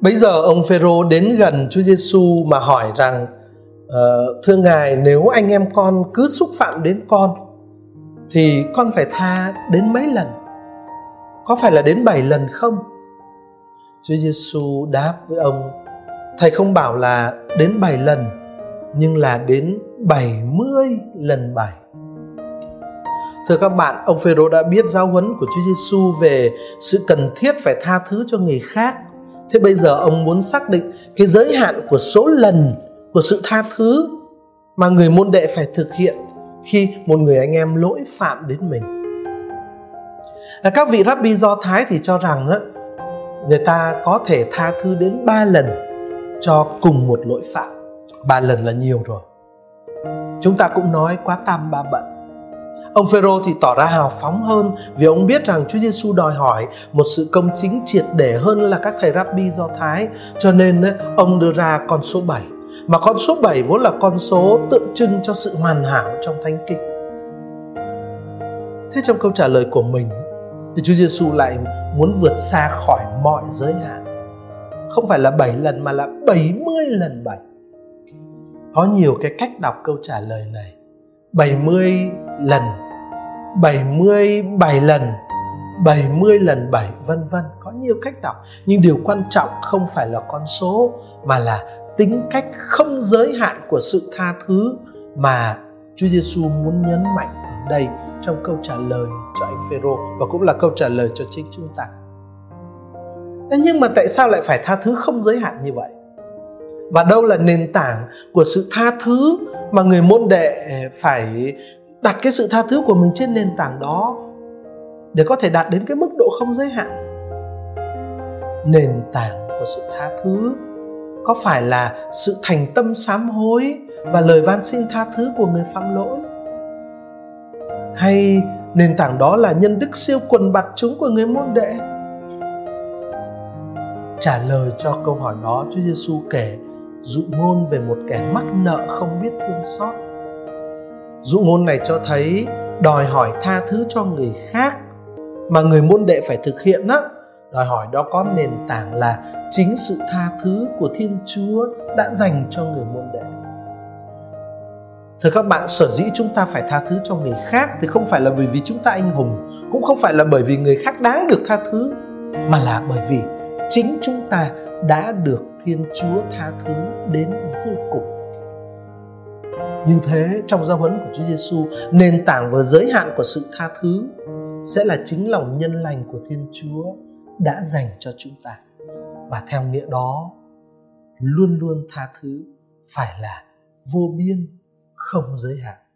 Bấy giờ ông Phêrô đến gần Chúa Giêsu mà hỏi rằng: "Thưa Ngài, nếu anh em con cứ xúc phạm đến con thì con phải tha đến mấy lần? Có phải là đến 7 lần không?" Chúa Giêsu đáp với ông: "Thầy không bảo là đến 7 lần, nhưng là đến 70 lần 7." Thưa các bạn, ông Phêrô đã biết giáo huấn của Chúa Giêsu về sự cần thiết phải tha thứ cho người khác. Thế bây giờ ông muốn xác định cái giới hạn của số lần của sự tha thứ mà người môn đệ phải thực hiện khi một người anh em lỗi phạm đến mình. Các vị Rabbi Do Thái thì cho rằng người ta có thể tha thứ đến 3 lần cho cùng một lỗi phạm. 3 lần là nhiều rồi. Chúng ta cũng nói quá tam ba bận. Ông Phêrô thì tỏ ra hào phóng hơn vì ông biết rằng Chúa Giêsu đòi hỏi một sự công chính triệt để hơn là các thầy Rabbi Do Thái, cho nên ông đưa ra con số 7. Mà con số 7 vốn là con số tượng trưng cho sự hoàn hảo trong Thánh Kinh. Thế trong câu trả lời của mình thì Chúa Giêsu lại muốn vượt xa khỏi mọi giới hạn. Không phải là 7 lần mà là 70 lần 7. Có nhiều cái cách đọc câu trả lời này: 70 lần, 77 lần, 70 lần 7, vân vân. Có nhiều cách đọc, nhưng điều quan trọng không phải là con số mà là tính cách không giới hạn của sự tha thứ mà Chúa Giêsu muốn nhấn mạnh ở đây trong câu trả lời cho anh Phêrô, và cũng là câu trả lời cho chính chúng ta. Nhưng mà tại sao lại phải tha thứ không giới hạn như vậy? Và đâu là nền tảng của sự tha thứ mà người môn đệ phải đặt cái sự tha thứ của mình trên nền tảng đó để có thể đạt đến cái mức độ không giới hạn? Nền tảng của sự tha thứ có phải là sự thành tâm sám hối và lời van xin tha thứ của người phạm lỗi? Hay nền tảng đó là nhân đức siêu quần bạt chúng của người môn đệ? Trả lời cho câu hỏi đó, Chúa Giêsu kể dụ ngôn về một kẻ mắc nợ không biết thương xót. Dụ ngôn này cho thấy đòi hỏi tha thứ cho người khác mà người môn đệ phải thực hiện đó, đòi hỏi đó có nền tảng là chính sự tha thứ của Thiên Chúa đã dành cho người môn đệ. Thưa các bạn, sở dĩ chúng ta phải tha thứ cho người khác thì không phải là bởi vì chúng ta anh hùng, cũng không phải là bởi vì người khác đáng được tha thứ, mà là bởi vì chính chúng ta đã được Thiên Chúa tha thứ đến vô cùng. Như thế, trong giáo huấn của Chúa Giêsu, nền tảng và giới hạn của sự tha thứ sẽ là chính lòng nhân lành của Thiên Chúa đã dành cho chúng ta. Và theo nghĩa đó, luôn luôn tha thứ phải là vô biên, không giới hạn.